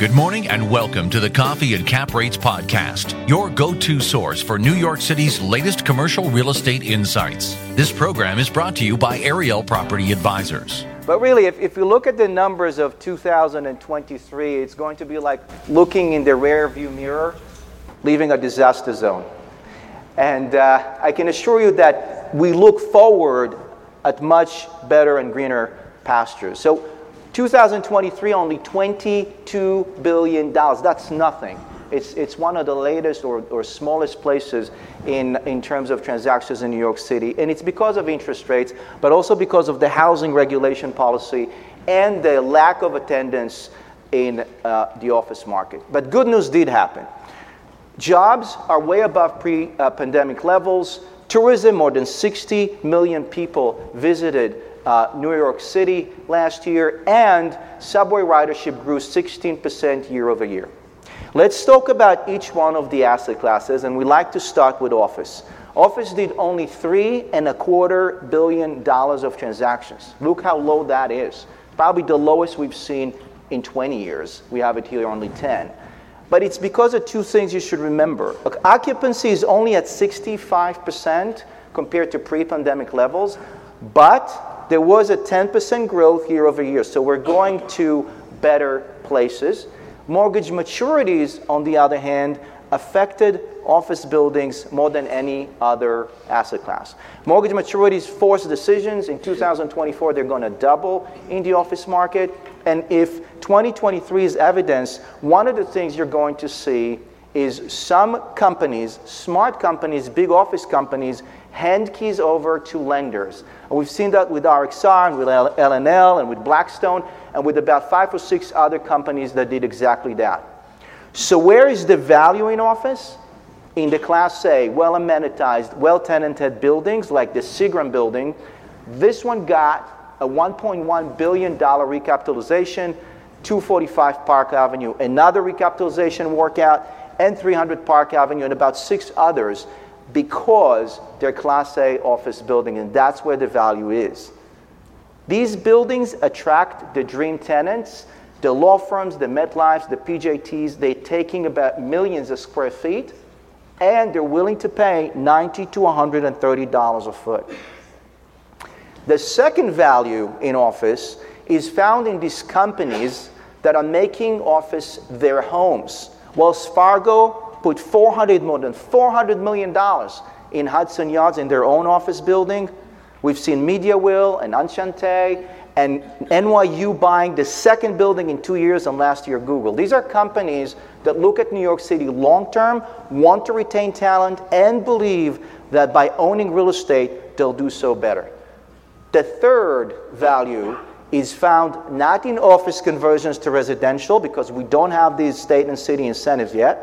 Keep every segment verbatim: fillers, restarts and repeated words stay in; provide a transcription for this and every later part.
Good morning and welcome to the Coffee and Cap Rates podcast, your go-to source for New York City's latest commercial real estate insights. This program is brought to you by Ariel Property Advisors. But really, if, if you look at the numbers of two thousand twenty-three, it's going to be like looking in the rearview mirror, leaving a disaster zone. And uh, I can assure you that we look forward at much better and greener pastures. So two thousand twenty-three, only twenty-two billion dollars. That's nothing. It's it's one of the latest or, or smallest places in, in terms of transactions in New York City. And it's because of interest rates, but also because of the housing regulation policy and the lack of attendance in uh, the office market. But good news did happen. Jobs are way above pre-pandemic uh, levels. Tourism, more than sixty million people visited Uh, New York City last year, and subway ridership grew sixteen percent year over year. Let's talk about each one of the asset classes, and we like to start with office. Office did only three and a quarter billion dollars of transactions. Look how low that is. Probably the lowest we've seen in twenty years. We have it here only ten. But it's because of two things you should remember. Occupancy is only at sixty-five percent compared to pre-pandemic levels, but there was a ten percent growth year over year, so we're going to better places. Mortgage maturities, on the other hand, affected office buildings more than any other asset class. Mortgage maturities forced decisions. In two thousand twenty-four, they're going to double in the office market. And if twenty twenty-three is evidence, one of the things you're going to see is some companies, smart companies, big office companies, hand keys over to lenders. And we've seen that with R X R and with L and L and with Blackstone and with about five or six other companies that did exactly that. So where is the value in office? In the Class A, well-amenitized, well-tenanted buildings like the Seagram building. This one got a one point one billion dollars recapitalization, two forty-five Park Avenue, another recapitalization workout, and three hundred Park Avenue, and about six others, because they're Class A office building, and that's where the value is. These buildings attract the dream tenants, the law firms, the MetLifes, the P J Ts. They're taking about millions of square feet, and they're willing to pay ninety to one hundred thirty dollars a foot. The second value in office is found in these companies that are making office their homes. Wells Fargo put four hundred, more than four hundred million dollars in Hudson Yards in their own office building. We've seen MediaWill and Enchante and N Y U buying the second building in two years and last year Google. These are companies that look at New York City long-term, want to retain talent, and believe that by owning real estate, they'll do so better. The third value is found not in office conversions to residential, because we don't have these state and city incentives yet,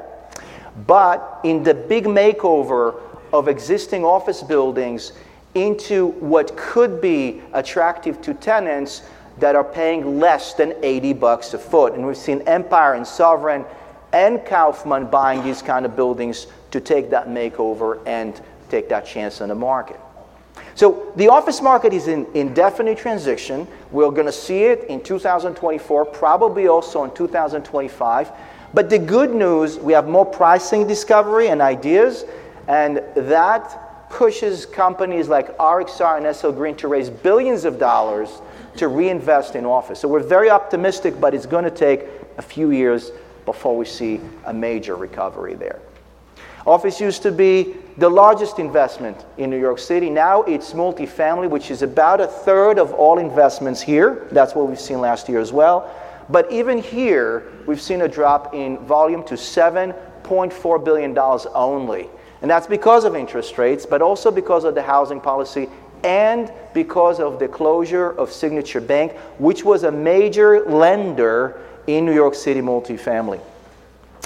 but in the big makeover of existing office buildings into what could be attractive to tenants that are paying less than eighty bucks a foot. And we've seen Empire and Sovereign and Kaufman buying these kind of buildings to take that makeover and take that chance on the market. So the office market is in indefinite transition. We're going to see it in two thousand twenty-four, probably also in two thousand twenty-five. But the good news, we have more pricing discovery and ideas, and that pushes companies like R X R and S L Green to raise billions of dollars to reinvest in office. So we're very optimistic, but it's going to take a few years before we see a major recovery there. Office used to be the largest investment in New York City. Now it's multifamily, which is about a third of all investments here. That's what we've seen last year as well. But even here, we've seen a drop in volume to seven point four billion dollars only. And that's because of interest rates, but also because of the housing policy and because of the closure of Signature Bank, which was a major lender in New York City multifamily.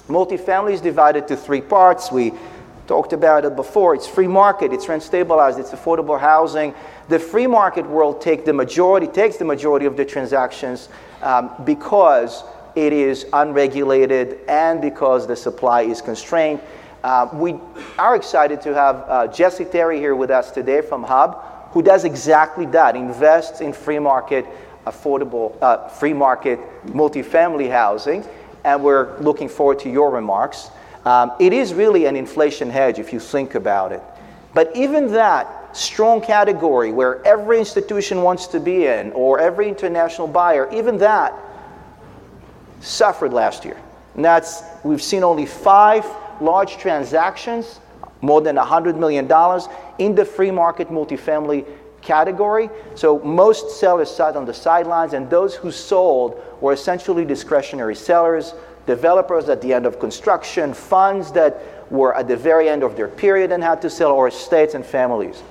Multifamily is divided into three parts. We talked about it before. It's free market, it's rent stabilized, it's affordable housing. The free market world take the majority, takes the majority of the transactions um, because it is unregulated and because the supply is constrained. Uh, we are excited to have uh, Jesse Terry here with us today from Hub, who does exactly that, invests in free market, affordable, uh, free market multifamily housing. and we're looking forward to your remarks. Um, it is really an inflation hedge if you think about it. But even that strong category where every institution wants to be in, or every international buyer, even that suffered last year. And that's, we've seen only five large transactions, more than one hundred million dollars in the free market multifamily category. So most sellers sat on the sidelines, and those who sold were essentially discretionary sellers, developers at the end of construction, funds that were at the very end of their period and had to sell, or estates and families.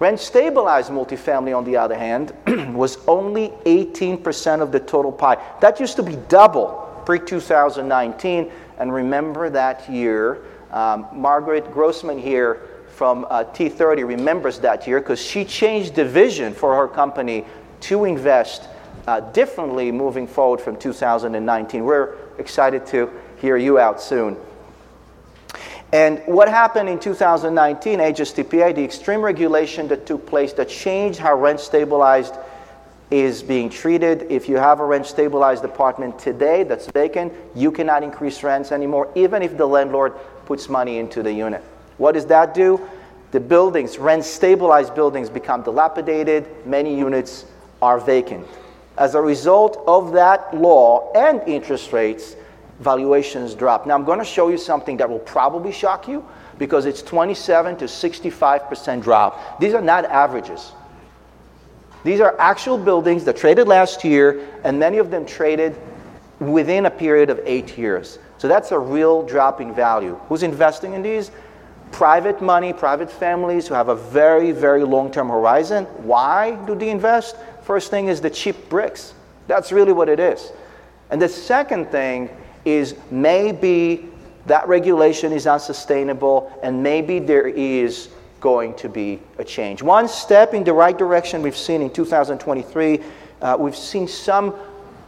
Rent-stabilized multifamily, on the other hand, was only eighteen percent of the total pie. That used to be double pre-two thousand nineteen, and remember that year, um, Margaret Grossman here from uh, T thirty remembers that year, because she changed the vision for her company to invest uh, differently moving forward from two thousand nineteen. We're excited to hear you out soon. And what happened in two thousand nineteen, H S T P A, the extreme regulation that took place that changed how rent stabilized is being treated. If you have a rent stabilized apartment today that's vacant, you cannot increase rents anymore, even if the landlord puts money into the unit. What does that do? The buildings, rent stabilized buildings, become dilapidated. Many units are vacant. As a result of that law and interest rates, valuations drop. Now I'm going to show you something that will probably shock you, because it's twenty-seven to sixty-five percent drop. These are not averages. These are actual buildings that traded last year, and many of them traded within a period of eight years. So that's a real drop in value. Who's investing in these? Private money, private families who have a very, very long-term horizon. Why do they invest? First thing is the cheap bricks. That's really what it is. And the second thing is maybe that regulation is unsustainable, and maybe there is going to be a change. One step in the right direction we've seen in two thousand twenty-three, uh, we've seen some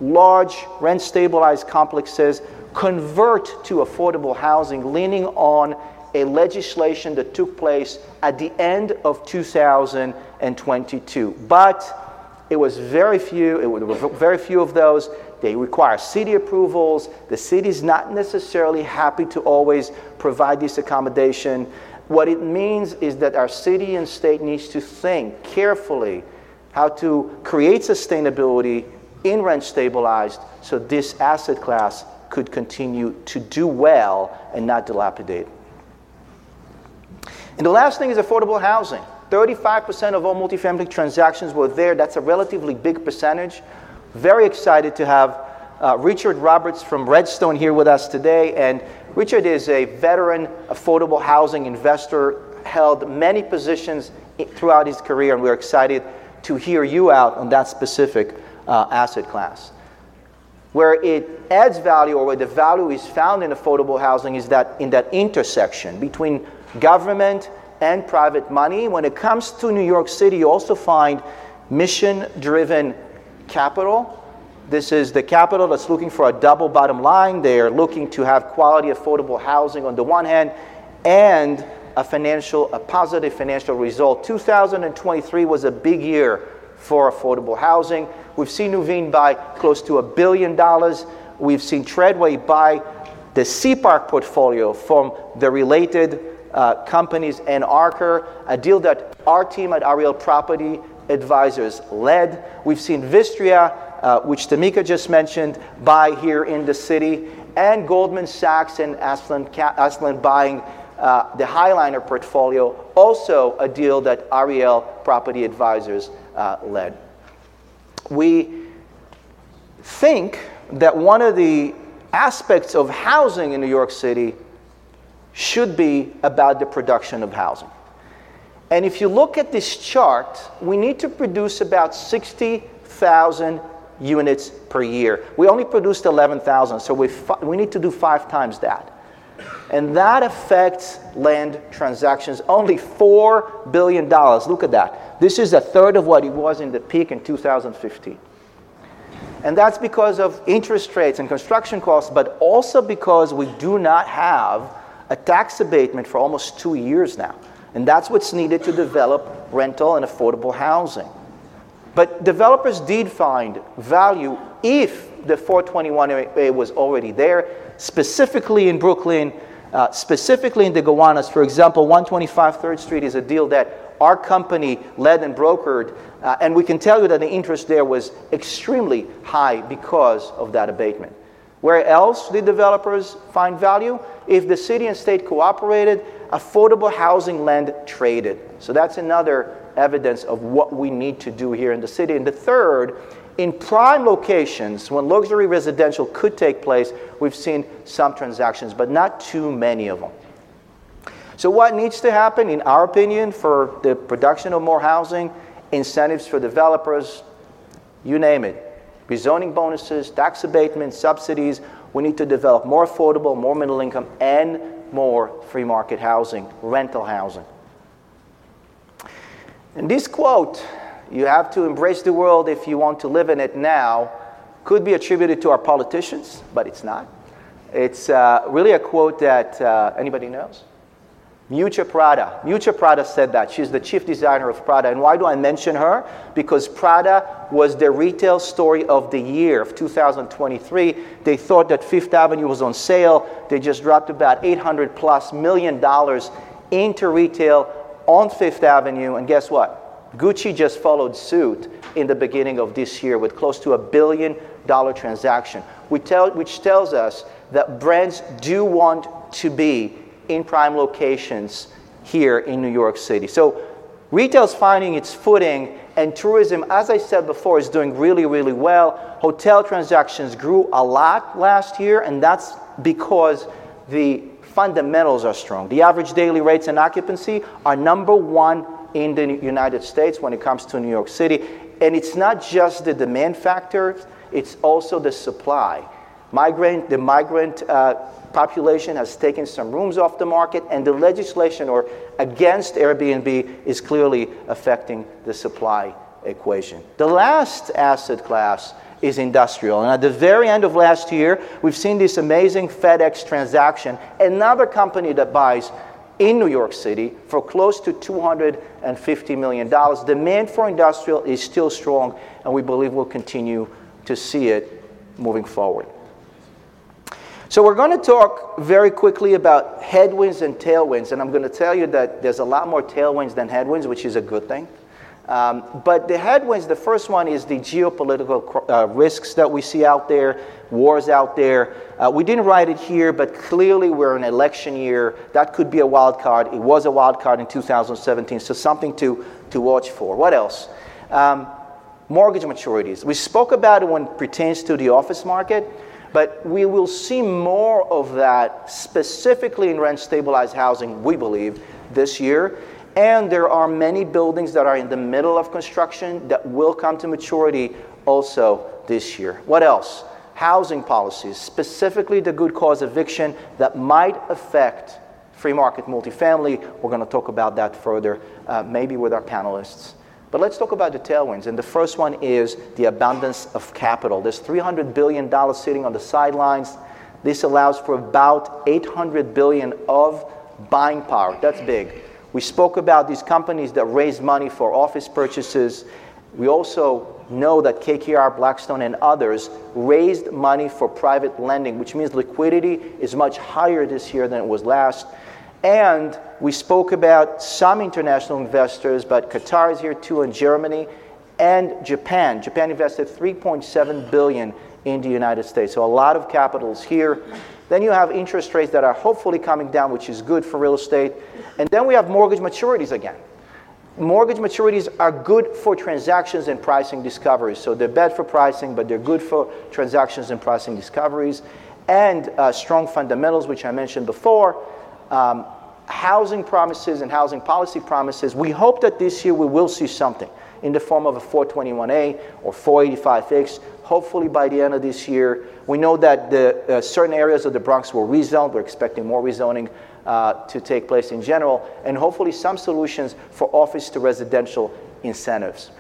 large rent-stabilized complexes convert to affordable housing, leaning on a legislation that took place at the end of two thousand twenty-two. But it was very few, it was very few of those. They require city approvals. The city's not necessarily happy to always provide this accommodation. What it means is that our city and state needs to think carefully how to create sustainability in rent stabilized, so this asset class could continue to do well and not dilapidate. And the last thing is affordable housing. thirty-five percent of all multifamily transactions were there. That's a relatively big percentage. Very excited to have uh, Richard Roberts from Redstone here with us today. And Richard is a veteran affordable housing investor, held many positions throughout his career, and we're excited to hear you out on that specific uh, asset class. Where it adds value, or where the value is found in affordable housing, is that in that intersection between government and private money. When it comes to New York City, you also find mission-driven capital. This is the capital that's looking for a double bottom line. They're looking to have quality, affordable housing on the one hand, and a financial, a positive financial result. two thousand twenty-three was a big year for affordable housing. We've seen Uveen buy close to a billion dollars. We've seen Treadway buy the C-Park portfolio from the Related uh, companies and Archer, a deal that our team at Ariel Property Advisors led. We've seen Vistria, uh, which Tamika just mentioned, buy here in the city, and Goldman Sachs and Aslan, Ca- Aslan buying uh, the Highliner portfolio, also a deal that Ariel Property Advisors uh, led. We think that one of the aspects of housing in New York City should be about the production of housing. And if you look at this chart, we need to produce about sixty thousand units per year. We only produced eleven thousand, so we fi- we need to do five times that. And that affects land transactions, only four billion dollars. Look at that. This is a third of what it was in the peak in two thousand fifteen. And that's because of interest rates and construction costs, but also because we do not have a tax abatement for almost two years now. And that's what's needed to develop rental and affordable housing. But developers did find value if the four twenty-one A was already there, specifically in Brooklyn, uh, specifically in the Gowanus. For example, one twenty-five third Street is a deal that our company led and brokered, uh, and we can tell you that the interest there was extremely high because of that abatement. Where else did developers find value? If the city and state cooperated, affordable housing land traded. So that's another evidence of what we need to do here in the city. And the third, in prime locations, when luxury residential could take place, we've seen some transactions, but not too many of them. So what needs to happen, in our opinion, for the production of more housing? Incentives for developers, you name it. Rezoning bonuses, tax abatements, subsidies. We need to develop more affordable, more middle income, and more free market housing, rental housing. And this quote, "You have to embrace the world if you want to live in it now," could be attributed to our politicians, but it's not. It's uh, really a quote that, uh, anybody knows? Miuccia Prada. Miuccia Prada said that. She's the chief designer of Prada. And why do I mention her? Because Prada was the retail story of the year of two thousand twenty-three. They thought that Fifth Avenue was on sale. They just dropped about eight hundred plus million dollars into retail on Fifth Avenue. And guess what? Gucci just followed suit in the beginning of this year with close to a billion dollar transaction, which, tell, which tells us that brands do want to be in prime locations here in New York City. So retail's finding its footing, and tourism, as I said before, is doing really, really well. Hotel transactions grew a lot last year, and that's because the fundamentals are strong. The average daily rates and occupancy are number one in the United States when it comes to New York City. And it's not just the demand factor, it's also the supply. Migrant, the migrant uh, population has taken some rooms off the market, and the legislation or against Airbnb is clearly affecting the supply equation. The last asset class is industrial, and at the very end of last year, we've seen this amazing FedEx transaction, another company that buys in New York City for close to two hundred fifty million dollars. Demand for industrial is still strong, and we believe we'll continue to see it moving forward. So we're going to talk very quickly about headwinds and tailwinds, and I'm going to tell you that there's a lot more tailwinds than headwinds, which is a good thing. Um, but the headwinds, the first one is the geopolitical uh, risks that we see out there, wars out there. Uh, we didn't write it here, but clearly we're in an election year. That could be a wild card. It was a wild card in two thousand seventeen, so something to, to watch for. What else? Um, mortgage maturities. We spoke about it when it pertains to the office market. But we will see more of that specifically in rent-stabilized housing, we believe, this year. And there are many buildings that are in the middle of construction that will come to maturity also this year. What else? Housing policies, specifically the good cause eviction that might affect free market multifamily. We're going to talk about that further, uh, maybe with our panelists. But let's talk about the tailwinds, and the first one is the abundance of capital. There's three hundred billion dollars sitting on the sidelines. This allows for about eight hundred billion dollars of buying power. That's big. We spoke about these companies that raise money for office purchases. We also know that K K R, Blackstone, and others raised money for private lending, which means liquidity is much higher this year than it was last. And we spoke about some international investors, but Qatar is here too, and Germany, and Japan. Japan invested three point seven billion dollars in the United States, so a lot of capital is here. Then you have interest rates that are hopefully coming down, which is good for real estate. And then we have mortgage maturities again. Mortgage maturities are good for transactions and pricing discoveries. So they're bad for pricing, but they're good for transactions and pricing discoveries. And uh, strong fundamentals, which I mentioned before. Um, housing promises and housing policy promises, we hope that this year we will see something in the form of a four twenty-one A or four eighty-five X, hopefully by the end of this year. We know that the uh, certain areas of the Bronx were rezoned. We're expecting more rezoning uh, to take place in general, and hopefully some solutions for office to residential incentives.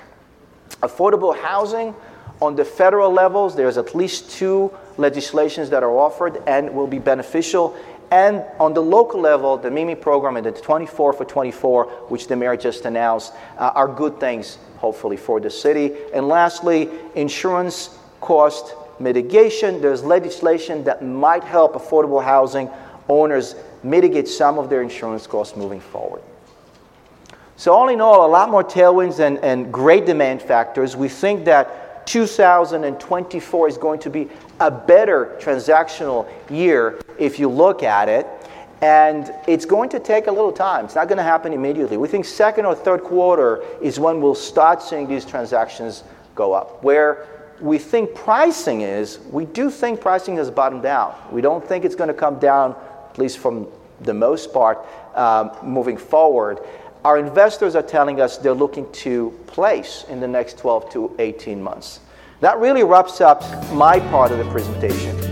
Affordable housing. On the federal levels, there's at least two legislations that are offered and will be beneficial. And on the local level, the MIMI program and the twenty-four for twenty-four, which the mayor just announced, uh, are good things, hopefully, for the city. And lastly, insurance cost mitigation. There's legislation that might help affordable housing owners mitigate some of their insurance costs moving forward. So all in all, a lot more tailwinds and, and great demand factors. We think that two thousand twenty-four is going to be a better transactional year if you look at it. And it's going to take a little time. It's not going to happen immediately. We think second or third quarter is when we'll start seeing these transactions go up. Where we think pricing is, we do think pricing has bottomed out. We don't think it's going to come down, at least from the most part, um, moving forward. Our investors are telling us they're looking to place in the next twelve to eighteen months. That really wraps up my part of the presentation.